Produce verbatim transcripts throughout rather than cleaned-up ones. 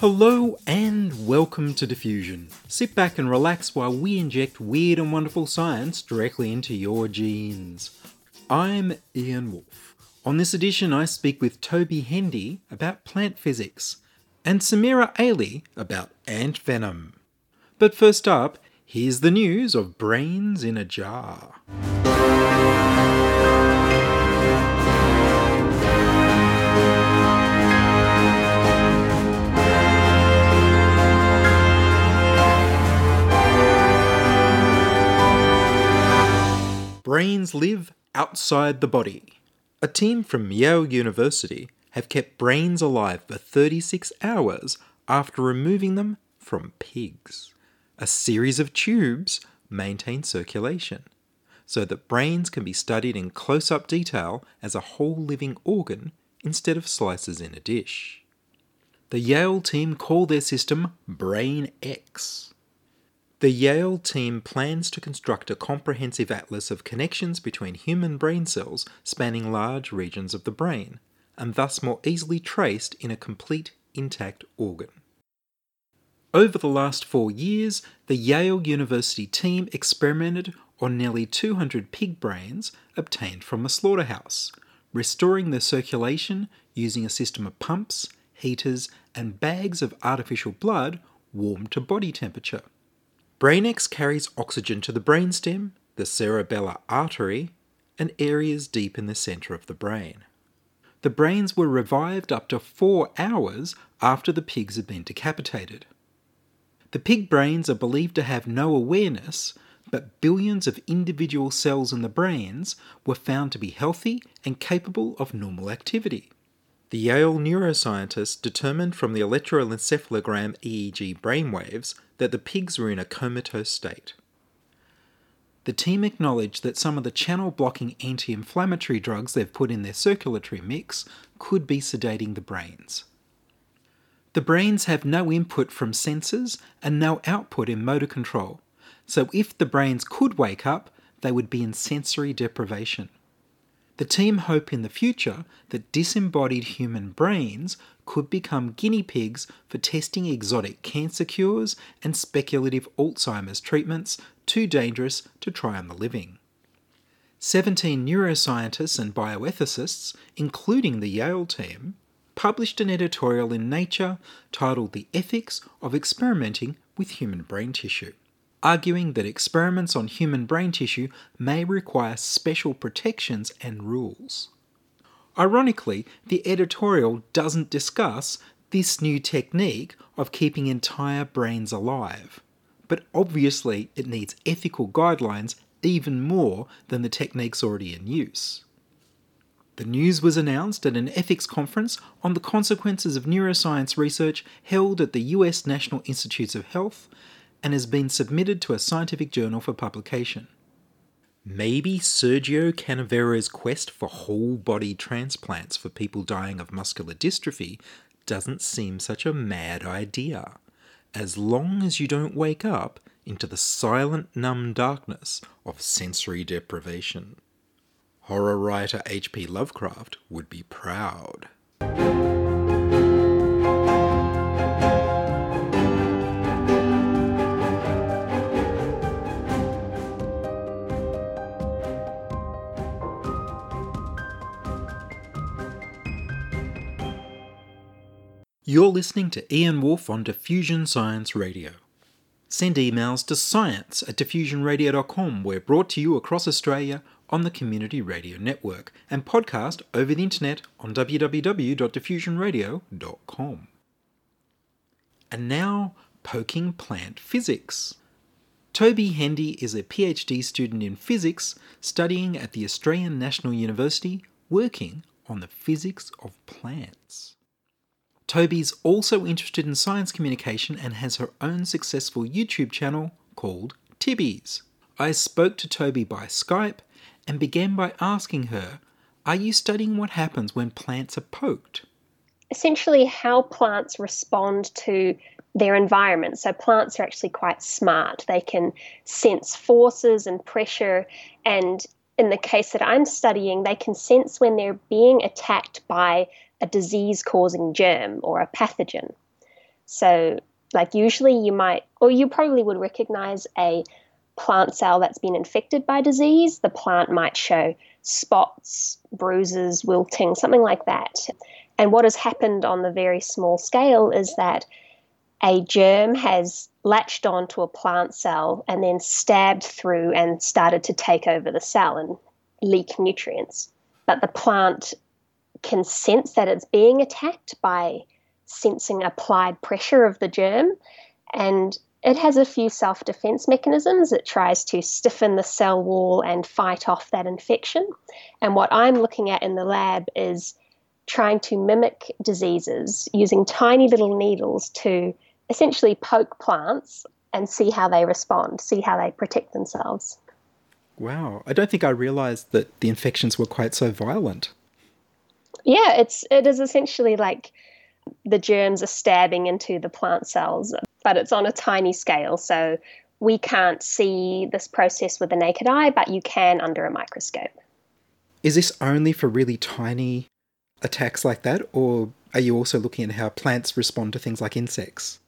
Hello and welcome to Diffusion. Sit back and relax while we inject weird and wonderful science directly into your genes. I'm Ian Wolfe. On this edition I speak with Toby Hendy about plant physics and Samira Ailey about ant venom. But first up, here's the news of Brains in a Jar. Brains live outside the body. A team from Yale University have kept brains alive for thirty-six hours after removing them from pigs. A series of tubes maintain circulation, so that brains can be studied in close-up detail as a whole living organ instead of slices in a dish. The Yale team call their system Brain X. The Yale team plans to construct a comprehensive atlas of connections between human brain cells spanning large regions of the brain, and thus more easily traced in a complete intact organ. Over the last four years, the Yale University team experimented on nearly two hundred pig brains obtained from a slaughterhouse, restoring their circulation using a system of pumps, heaters, and bags of artificial blood warmed to body temperature. BrainEx carries oxygen to the brainstem, the cerebellar artery, and areas deep in the centre of the brain. The brains were revived up to four hours after the pigs had been decapitated. The pig brains are believed to have no awareness, but billions of individual cells in the brains were found to be healthy and capable of normal activity. The Yale neuroscientists determined from the electroencephalogram E E G brainwaves that the pigs were in a comatose state. The team acknowledged that some of the channel-blocking anti-inflammatory drugs they've put in their circulatory mix could be sedating the brains. The brains have no input from senses and no output in motor control, so if the brains could wake up, they would be in sensory deprivation. The team hope in the future that disembodied human brains could become guinea pigs for testing exotic cancer cures and speculative Alzheimer's treatments too dangerous to try on the living. seventeen neuroscientists and bioethicists, including the Yale team, published an editorial in Nature titled The Ethics of Experimenting with Human Brain Tissue, arguing that experiments on human brain tissue may require special protections and rules. Ironically, the editorial doesn't discuss this new technique of keeping entire brains alive, but obviously it needs ethical guidelines even more than the techniques already in use. The news was announced at an ethics conference on the consequences of neuroscience research held at the U S National Institutes of Health, and has been submitted to a scientific journal for publication. Maybe Sergio Canavero's quest for whole-body transplants for people dying of muscular dystrophy doesn't seem such a mad idea, as long as you don't wake up into the silent, numb darkness of sensory deprivation. Horror writer H P Lovecraft would be proud. You're listening to Ian Wolfe on Diffusion Science Radio. Send emails to science at diffusion radio dot com. We're brought to you across Australia on the Community Radio Network and podcast over the internet on w w w dot diffusion radio dot com. And now, poking plant physics. Toby Hendy is a PhD student in physics studying at the Australian National University, working on the physics of plants. Toby's also interested in science communication and has her own successful YouTube channel called Tibees. I spoke to Toby by Skype and began by asking her, are you studying what happens when plants are poked? Essentially how plants respond to their environment. So plants are actually quite smart. They can sense forces and pressure, and in the case that I'm studying, they can sense when they're being attacked by a disease-causing germ or a pathogen. So, like, usually you might, or you probably would recognize a plant cell that's been infected by disease. The plant might show spots, bruises, wilting, something like that. And what has happened on the very small scale is that a germ has latched onto a plant cell and then stabbed through and started to take over the cell and leak nutrients. But the plant can sense that it's being attacked by sensing applied pressure of the germ, and it has a few self-defense mechanisms. It tries to stiffen the cell wall and fight off that infection. And what I'm looking at in the lab is trying to mimic diseases using tiny little needles to essentially poke plants and see how they respond, see how they protect themselves. Wow. I don't think I realized that the infections were quite so violent. Yeah, it's it is essentially like the germs are stabbing into the plant cells, but it's on a tiny scale. So we can't see this process with the naked eye, but you can under a microscope. Is this only for really tiny attacks like that, or are you also looking at how plants respond to things like insects?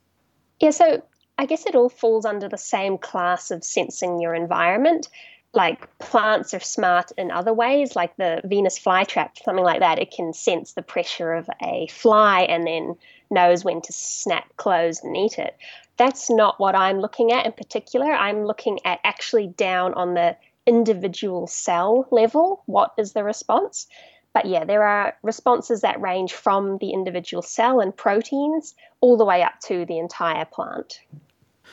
Yeah, so I guess it all falls under the same class of sensing your environment. Like, plants are smart in other ways, like the Venus flytrap, something like that. It can sense the pressure of a fly and then knows when to snap closed and eat it. That's not what I'm looking at in particular. I'm looking at actually down on the individual cell level, what is the response? But yeah, there are responses that range from the individual cell and proteins all the way up to the entire plant.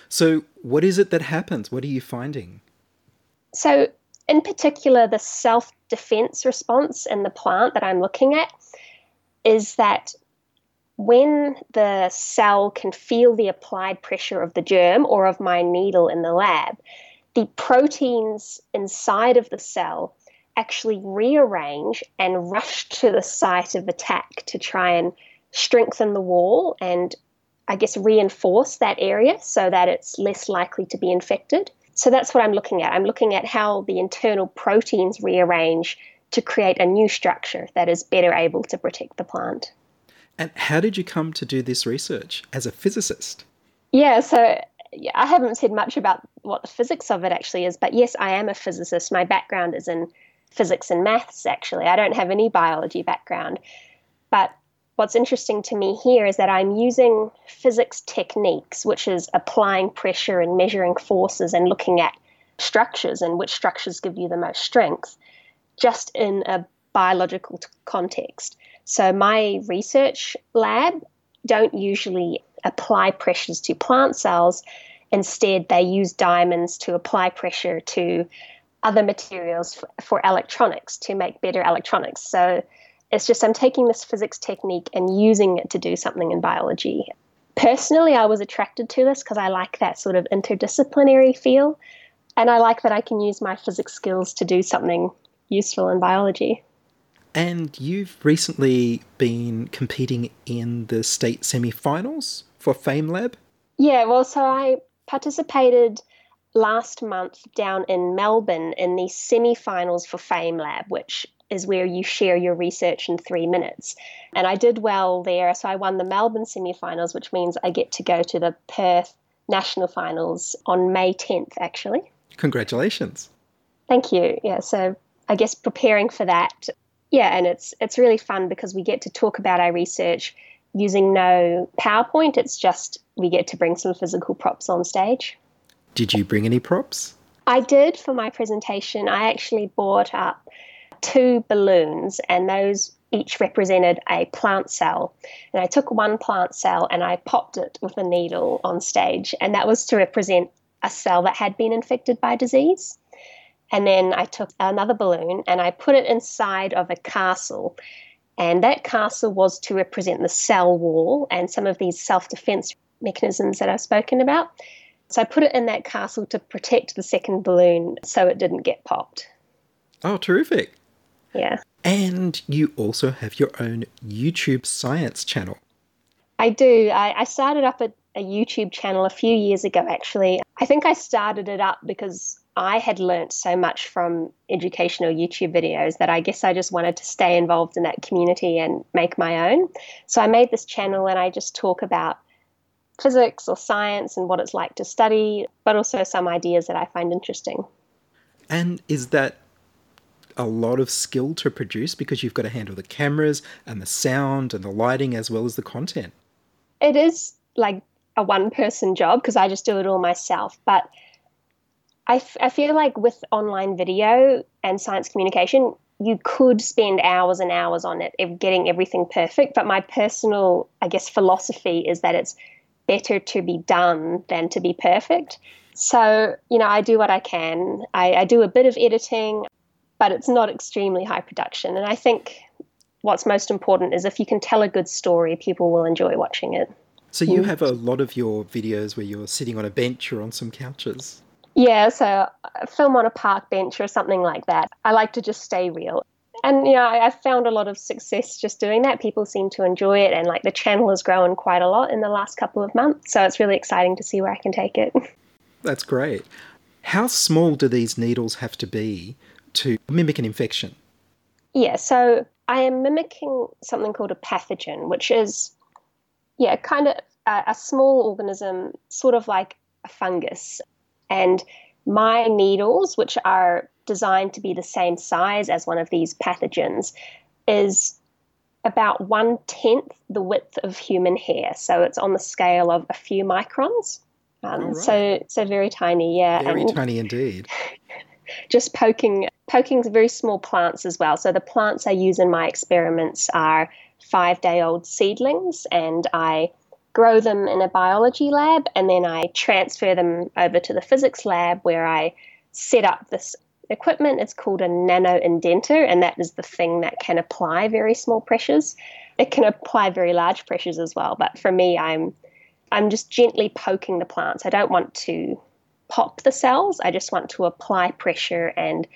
So what is it that happens? What are you finding? So in particular, the self-defense response in the plant that I'm looking at is that when the cell can feel the applied pressure of the germ or of my needle in the lab, the proteins inside of the cell actually rearrange and rush to the site of attack to try and strengthen the wall and, I guess, reinforce that area so that it's less likely to be infected. So that's what I'm looking at. I'm looking at how the internal proteins rearrange to create a new structure that is better able to protect the plant. And how did you come to do this research as a physicist? Yeah, so yeah, I haven't said much about what the physics of it actually is, but yes, I am a physicist. My background is in physics and maths, actually. I don't have any biology background. But what's interesting to me here is that I'm using physics techniques, which is applying pressure and measuring forces and looking at structures and which structures give you the most strength, just in a biological t- context. So my research lab don't usually apply pressures to plant cells. Instead, they use diamonds to apply pressure to other materials for, for electronics to make better electronics. So it's just I'm taking this physics technique and using it to do something in biology. Personally, I was attracted to this because I like that sort of interdisciplinary feel, and I like that I can use my physics skills to do something useful in biology. And you've recently been competing in the state semi-finals for FameLab? Yeah, well, so I participated last month down in Melbourne in the semi-finals for FameLab, which is where you share your research in three minutes. And I did well there, so I won the Melbourne semi-finals, which means I get to go to the Perth National Finals on May tenth, actually. Congratulations. Thank you. Yeah, so I guess preparing for that. Yeah, and it's it's really fun because we get to talk about our research using no PowerPoint. It's just we get to bring some physical props on stage. Did you bring any props? I did for my presentation. I actually brought up two balloons, and those each represented a plant cell. And I took one plant cell and I popped it with a needle on stage, and that was to represent a cell that had been infected by disease. And then I took another balloon and I put it inside of a castle, and that castle was to represent the cell wall and some of these self-defense mechanisms that I've spoken about. So I put it in that castle to protect the second balloon so it didn't get popped. Oh, terrific. Yeah. And you also have your own YouTube science channel. I do. I, I started up a, a YouTube channel a few years ago, actually. I think I started it up because I had learnt so much from educational YouTube videos that I guess I just wanted to stay involved in that community and make my own. So I made this channel and I just talk about physics or science and what it's like to study, but also some ideas that I find interesting. And is that a lot of skill to produce because you've got to handle the cameras and the sound and the lighting as well as the content? It is like a one-person job because I just do it all myself, but I, f- I feel like with online video and science communication, you could spend hours and hours on it, getting everything perfect. But my personal, I guess, philosophy is that it's better to be done than to be perfect. So, you know, I do what I can. I, I do a bit of editing, but it's not extremely high production. And I think what's most important is if you can tell a good story, people will enjoy watching it. So you have a lot of your videos where you're sitting on a bench or on some couches. Yeah, so I film on a park bench or something like that. I like to just stay real. And, you know, I, I've found a lot of success just doing that. People seem to enjoy it. And, like, the channel has grown quite a lot in the last couple of months. So it's really exciting to see where I can take it. That's great. How small do these needles have to be to mimic an infection? Yeah, so I am mimicking something called a pathogen, which is, yeah, kind of a, a small organism, sort of like a fungus. And my needles, which are designed to be the same size as one of these pathogens, is about one-tenth the width of human hair. So it's on the scale of a few microns. Um, All right. So so very tiny, yeah. Very and tiny indeed. Just poking, poking very small plants as well. So the plants I use in my experiments are five-day-old seedlings, and I grow them in a biology lab, and then I transfer them over to the physics lab where I set up this equipment. It's called a nano-indenter, and that is the thing that can apply very small pressures. It can apply very large pressures as well, but for me, I'm I'm just gently poking the plants. I don't want to pop the cells. I just want to apply pressure and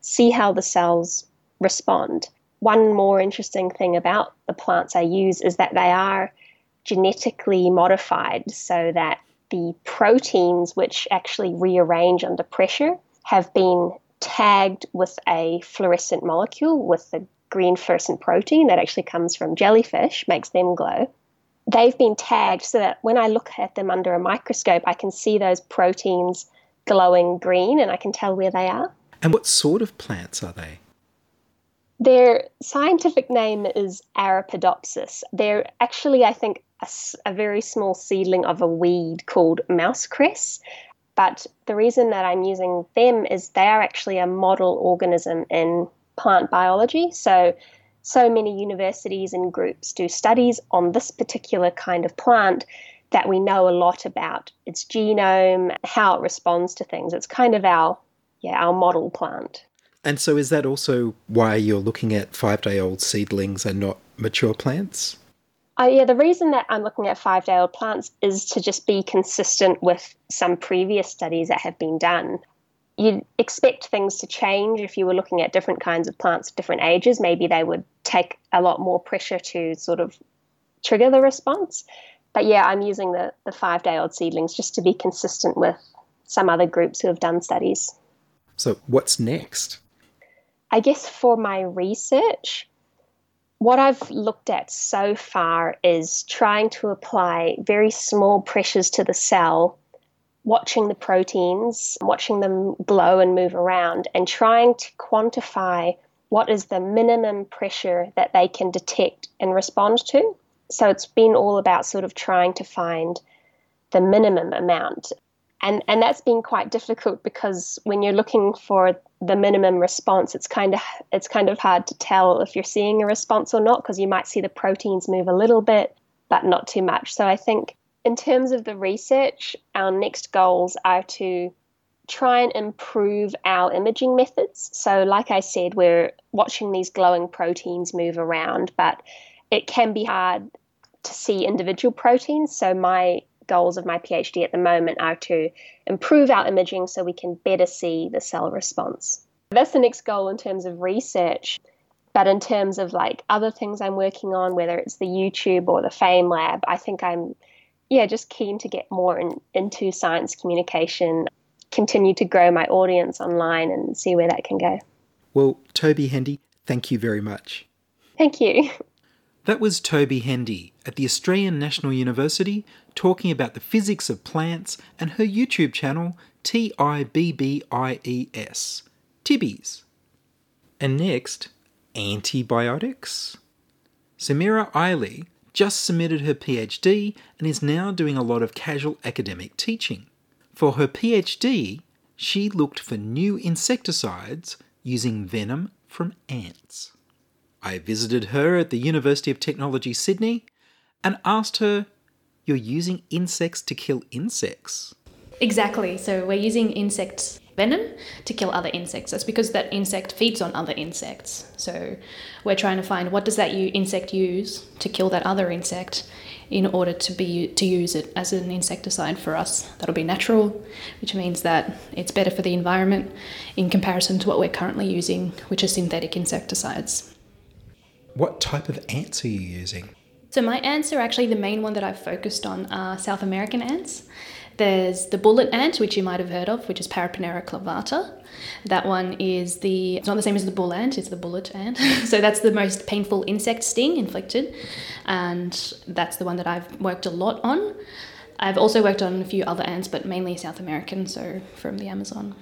see how the cells respond. One more interesting thing about the plants I use is that they are genetically modified so that the proteins which actually rearrange under pressure have been tagged with a fluorescent molecule, with the green fluorescent protein that actually comes from jellyfish, makes them glow. They've been tagged so that when I look at them under a microscope, I can see those proteins glowing green and I can tell where they are. And what sort of plants are they? Their scientific name is Arapidopsis. They're actually, I think, a, a very small seedling of a weed called mousecress. But the reason that I'm using them is they are actually a model organism in plant biology. So, so many universities and groups do studies on this particular kind of plant that we know a lot about its genome, how it responds to things. It's kind of our, yeah, our model plant. And so is that also why you're looking at five-day-old seedlings and not mature plants? Uh, yeah, the reason that I'm looking at five-day-old plants is to just be consistent with some previous studies that have been done. You'd expect things to change if you were looking at different kinds of plants at different ages. Maybe they would take a lot more pressure to sort of trigger the response. But, yeah, I'm using the, the five-day-old seedlings just to be consistent with some other groups who have done studies. So what's next? I guess for my research, what I've looked at so far is trying to apply very small pressures to the cell, watching the proteins, watching them glow and move around, and trying to quantify what is the minimum pressure that they can detect and respond to. So it's been all about sort of trying to find the minimum amount. And and that's been quite difficult because when you're looking for the minimum response, it's kind of it's kind of hard to tell if you're seeing a response or not, because you might see the proteins move a little bit, but not too much. So I think in terms of the research, our next goals are to try and improve our imaging methods. So like I said, we're watching these glowing proteins move around, but it can be hard to see individual proteins. So my goals of my PhD at the moment are to improve our imaging so we can better see the cell response. That's the next goal in terms of research. But in terms of like other things I'm working on, whether it's the YouTube or the FameLab, I think I'm, yeah, just keen to get more in, into science communication, continue to grow my audience online and see where that can go. Well, Toby Hendy, thank you very much. Thank you. That was Toby Hendy at the Australian National University talking about the physics of plants and her YouTube channel, T I B B I E S, Tibees. And next, antibiotics? Samira Ailey just submitted her PhD and is now doing a lot of casual academic teaching. For her PhD, she looked for new insecticides using venom from ants. I visited her at the University of Technology, Sydney, and asked her, "You're using insects to kill insects?" Exactly. So we're using insects venom to kill other insects. That's because that insect feeds on other insects. So we're trying to find what does that insect use to kill that other insect in order to be to use it as an insecticide for us. That'll be natural, which means that it's better for the environment in comparison to what we're currently using, which are synthetic insecticides. What type of ants are you using? So my ants are actually the main one that I've focused on are South American ants. There's the bullet ant, which you might have heard of, which is Paraponera clavata. That one is the, it's not the same as the bull ant, it's the bullet ant. So that's the most painful insect sting inflicted. And that's the one that I've worked a lot on. I've also worked on a few other ants, but mainly South American, so from the Amazon.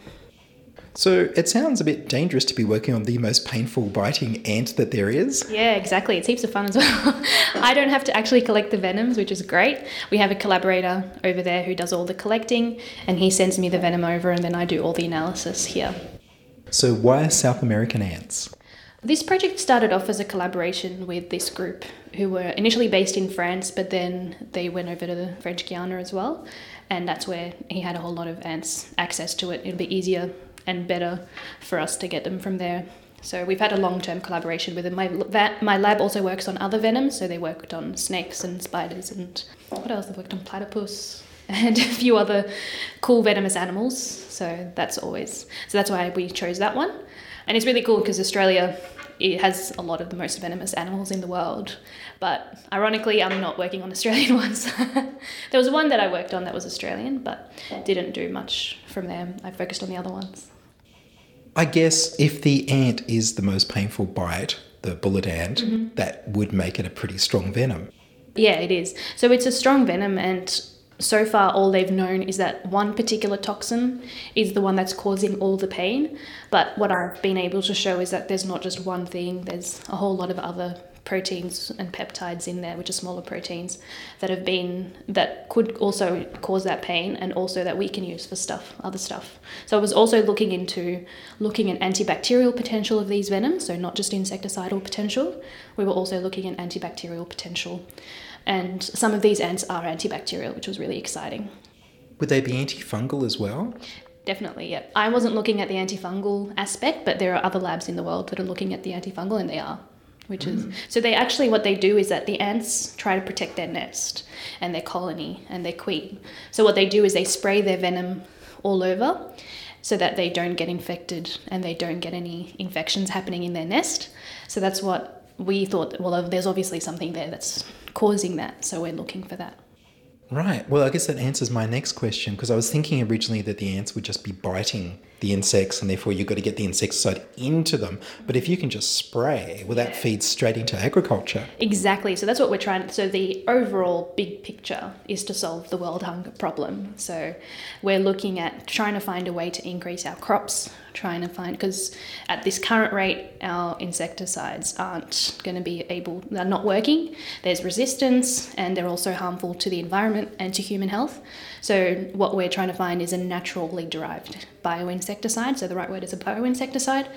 So it sounds a bit dangerous to be working on the most painful biting ant that there is. Yeah, exactly. It's heaps of fun as well. I don't have to actually collect the venoms, which is great. We have a collaborator over there who does all the collecting and he sends me the venom over and then I do all the analysis here. So why South American ants? This project started off as a collaboration with this group who were initially based in France, but then they went over to the French Guiana as well. And that's where he had a whole lot of ants access to it. It'd be easier and better for us to get them from there. So we've had a long-term collaboration with them. My, my lab also works on other venoms, so they worked on snakes and spiders and what else? They've worked on platypus and a few other cool venomous animals. So that's always, so that's why we chose that one. And it's really cool because Australia, it has a lot of the most venomous animals in the world. But ironically, I'm not working on Australian ones. There was one that I worked on that was Australian, but didn't do much from there. I focused on the other ones. I guess if the ant is the most painful bite, the bullet ant, mm-hmm. that would make it a pretty strong venom. Yeah, it is. So it's a strong venom, and so far all they've known is that one particular toxin is the one that's causing all the pain. But what I've been able to show is that there's not just one thing, there's a whole lot of other proteins and peptides in there, which are smaller proteins that have been that could also cause that pain, and also that we can use for stuff, other stuff. So I was also looking into looking at antibacterial potential of these venoms, so not just insecticidal potential. We were also looking at antibacterial potential, and some of these ants are antibacterial, which was really exciting. Would they be antifungal as well? Definitely, yeah. I wasn't looking at the antifungal aspect, but there are other labs in the world that are looking at the antifungal, and they are. Which is mm. so they actually what they do is that the ants try to protect their nest and their colony and their queen. So what they do is they spray their venom all over so that they don't get infected and they don't get any infections happening in their nest. So that's what we thought. Well, there's obviously something there that's causing that, so we're looking for that. Right. Well, I guess that answers my next question, because I was thinking originally that the ants would just be biting the insects and therefore you've got to get the insecticide into them. But if you can just spray, well, that yeah. feeds straight into agriculture. Exactly. So that's what we're trying. So the overall big picture is to solve the world hunger problem. So we're looking at trying to find a way to increase our crops, trying to find, because at this current rate, our insecticides aren't going to be able, they're not working. There's resistance and they're also harmful to the environment and to human health. So what we're trying to find is a naturally derived bioinsecticide, so the right word is a bioinsecticide,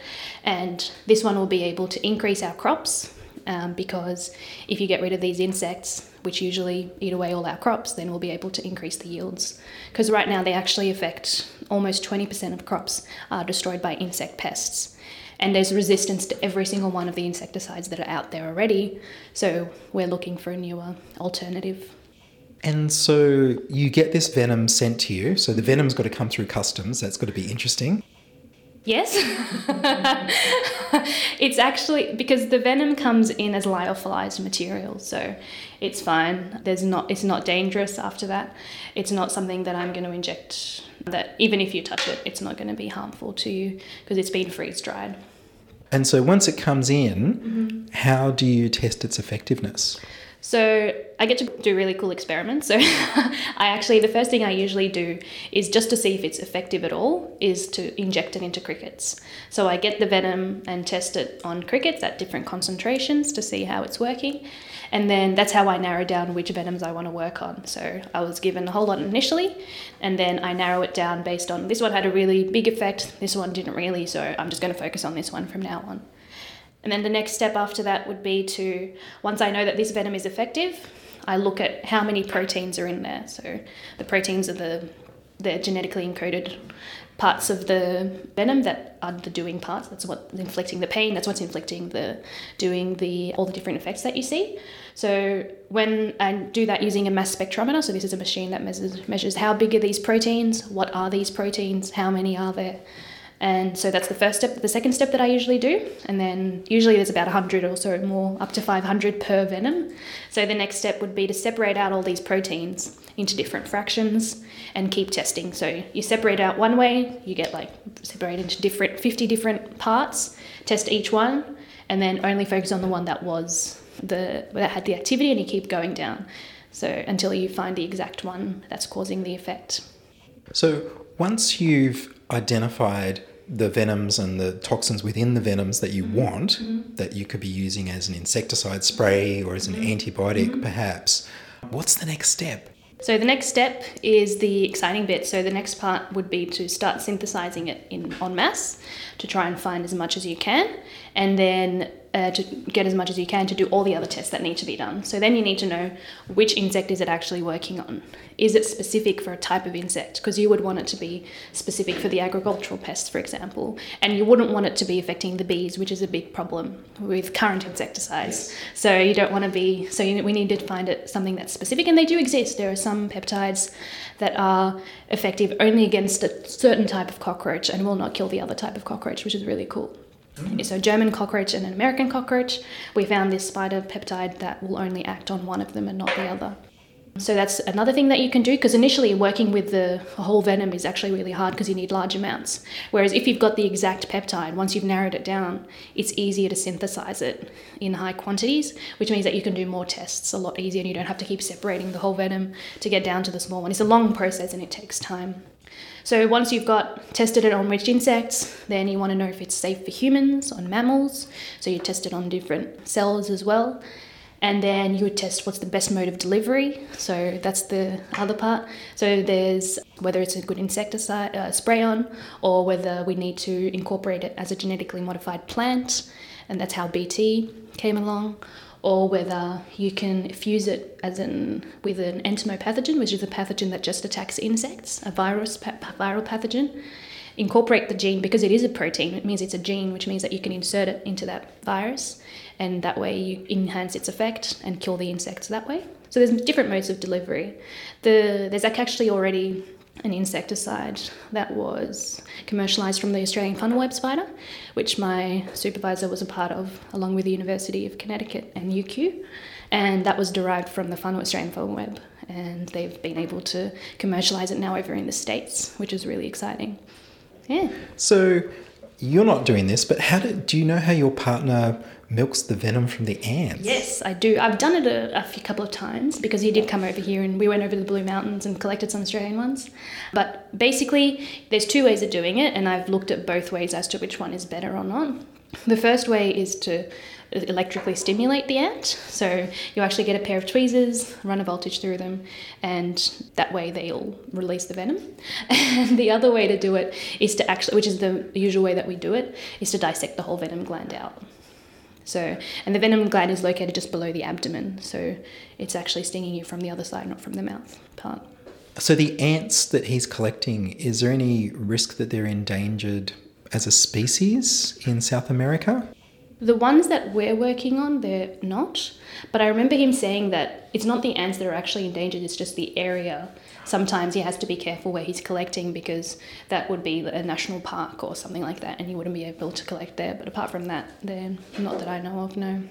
and this one will be able to increase our crops um, because if you get rid of these insects, which usually eat away all our crops, then we'll be able to increase the yields, because right now they actually affect almost twenty percent of crops are destroyed by insect pests, and there's resistance to every single one of the insecticides that are out there already, so we're looking for a newer alternative. And so you get this venom sent to you. So the venom's got to come through customs. That's got to be interesting. Yes. It's actually because the venom comes in as lyophilized material, so it's fine. There's not it's not dangerous after that. It's not something that I'm going to inject, that even if you touch it, it's not going to be harmful to you because it's been freeze dried. And so once it comes in, mm-hmm. how do you test its effectiveness? So I get to do really cool experiments. So I actually, the first thing I usually do is just to see if it's effective at all, is to inject it into crickets. So I get the venom and test it on crickets at different concentrations to see how it's working. And then that's how I narrow down which venoms I want to work on. So I was given a whole lot initially, and then I narrow it down based on this one had a really big effect, this one didn't really, so I'm just going to focus on this one from now on. And then the next step after that would be to, once I know that this venom is effective, I look at how many proteins are in there. So the proteins are the, the genetically encoded parts of the venom that are the doing parts. That's what's inflicting the pain. That's what's inflicting the, doing the, all the different effects that you see. So when I do that using a mass spectrometer, so this is a machine that measures, measures how big are these proteins, what are these proteins, how many are there? And so that's the first step. The second step that I usually do, and then usually there's about one hundred or so more, up to five hundred per venom. So the next step would be to separate out all these proteins into different fractions and keep testing. So you separate out one way, you get like separate into different fifty different parts, test each one, and then only focus on the one that was the that had the activity, and you keep going down. So until you find the exact one that's causing the effect. So once you've identified the venoms and the toxins within the venoms that you mm-hmm. want, mm-hmm. that you could be using as an insecticide spray or as an mm-hmm. antibiotic mm-hmm. perhaps, what's the next step? So the next step is the exciting bit. So the next part would be to start synthesizing it in en masse to try and find as much as you can, and then Uh, to get as much as you can to do all the other tests that need to be done. So then you need to know which insect is it actually working on. Is it specific for a type of insect? Because you would want it to be specific for the agricultural pests, for example, and you wouldn't want it to be affecting the bees, which is a big problem with current insecticides. Yes. So you don't want to be, so you, we need to find it something that's specific, and they do exist. There are some peptides that are effective only against a certain type of cockroach and will not kill the other type of cockroach, which is really cool. So German cockroach and an American cockroach, we found this spider peptide that will only act on one of them and not the other. So that's another thing that you can do, because initially working with the whole venom is actually really hard because you need large amounts. Whereas if you've got the exact peptide, once you've narrowed it down, it's easier to synthesize it in high quantities, which means that you can do more tests a lot easier and you don't have to keep separating the whole venom to get down to the small one. It's a long process and it takes time. So once you've got tested it on which insects, then you want to know if it's safe for humans, on mammals. So you test it on different cells as well. And then you would test what's the best mode of delivery. So that's the other part. So there's whether it's a good insecticide uh, spray on, or whether we need to incorporate it as a genetically modified plant. And that's how B T came along. Or whether you can fuse it as in with an entomopathogen, which is a pathogen that just attacks insects, a virus, pa- viral pathogen. Incorporate the gene, because it is a protein, it means it's a gene, which means that you can insert it into that virus, and that way you enhance its effect and kill the insects that way. So there's different modes of delivery. The, there's actually already an insecticide that was commercialised from the Australian Funnelweb spider, which my supervisor was a part of, along with the University of Connecticut and U Q, and that was derived from the funnel, Australian Funnelweb, and they've been able to commercialise it now over in the States, which is really exciting. Yeah. So you're not doing this, but how do, do you know how your partner milks the venom from the ants? Yes, I do. I've done it a, a few couple of times because he did come over here and we went over to the Blue Mountains and collected some Australian ones. But basically, there's two ways of doing it, and I've looked at both ways as to which one is better or not. The first way is to electrically stimulate the ant. So you actually get a pair of tweezers, run a voltage through them, and that way they'll release the venom. And the other way to do it is to actually, which is the usual way that we do it, is to dissect the whole venom gland out. So, and the venom gland is located just below the abdomen, so it's actually stinging you from the other side, not from the mouth part. So the ants that he's collecting, is there any risk that they're endangered as a species in South America? The ones that we're working on, they're not. But I remember him saying that it's not the ants that are actually endangered, it's just the area. Sometimes he has to be careful where he's collecting because that would be a national park or something like that and he wouldn't be able to collect there. But apart from that, they're not that I know of, no.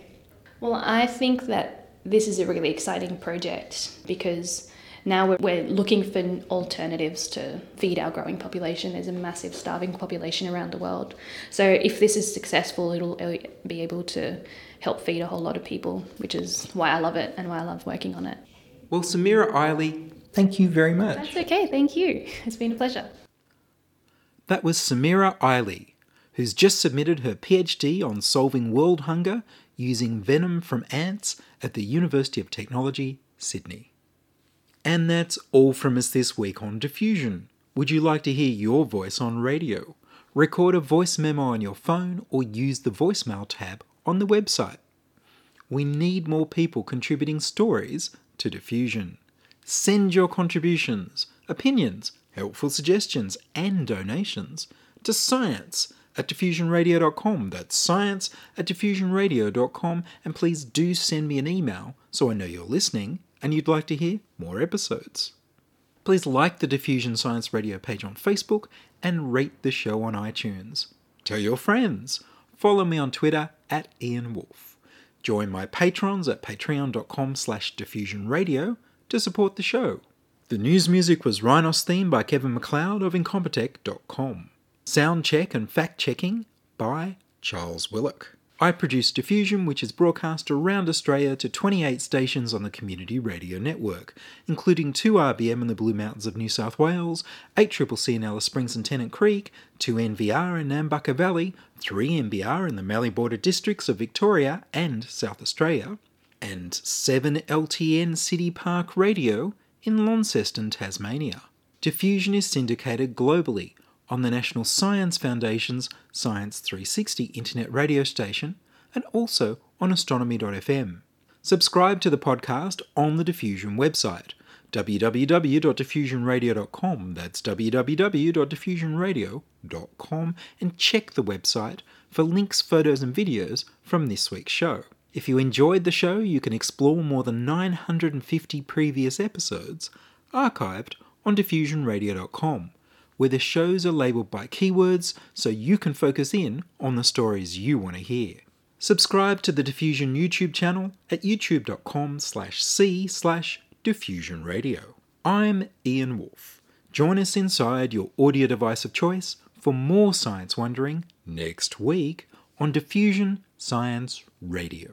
Well, I think that this is a really exciting project because now we're looking for alternatives to feed our growing population. There's a massive starving population around the world. So if this is successful, it'll be able to help feed a whole lot of people, which is why I love it and why I love working on it. Well, Samira Ailey, thank you very much. That's okay, thank you. It's been a pleasure. That was Samira Ailey, who's just submitted her PhD on solving world hunger using venom from ants at the University of Technology, Sydney. And that's all from us this week on Diffusion. Would you like to hear your voice on radio? Record a voice memo on your phone or use the voicemail tab on the website. We need more people contributing stories to Diffusion. Send your contributions, opinions, helpful suggestions and donations to science at diffusion radio dot com. That's science at diffusion radio dot com, and please do send me an email so I know you're listening and you'd like to hear more episodes. Please like the Diffusion Science Radio page on Facebook and rate the show on iTunes. Tell your friends. Follow me on Twitter at Ian Wolfe. Join my patrons at patreon.com slash diffusionradio to support the show. The news music was Rhinos Theme by Kevin MacLeod of Incompetech dot com. Sound check and fact checking by Charles Willock. I produce Diffusion, which is broadcast around Australia to twenty-eight stations on the Community Radio Network, including two R B M in the Blue Mountains of New South Wales, eight C C C in Alice Springs and Tennant Creek, two N V R in Nambucca Valley, three N B R in the Mallee Border districts of Victoria and South Australia, and seven L T N City Park Radio in Launceston, Tasmania. Diffusion is syndicated globally on the National Science Foundation's Science three sixty internet radio station and also on astronomy dot f m. Subscribe to the podcast on the Diffusion website, w w w dot diffusion radio dot com, that's w w w dot diffusion radio dot com, and check the website for links, photos and videos from this week's show. If you enjoyed the show, you can explore more than nine hundred fifty previous episodes archived on diffusion radio dot com, where the shows are labelled by keywords so you can focus in on the stories you want to hear. Subscribe to the Diffusion YouTube channel at youtube.com slash c slash diffusionradio. I'm Ian Wolfe. Join us inside your audio device of choice for more science wondering next week on Diffusion Science Radio.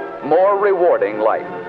more rewarding life.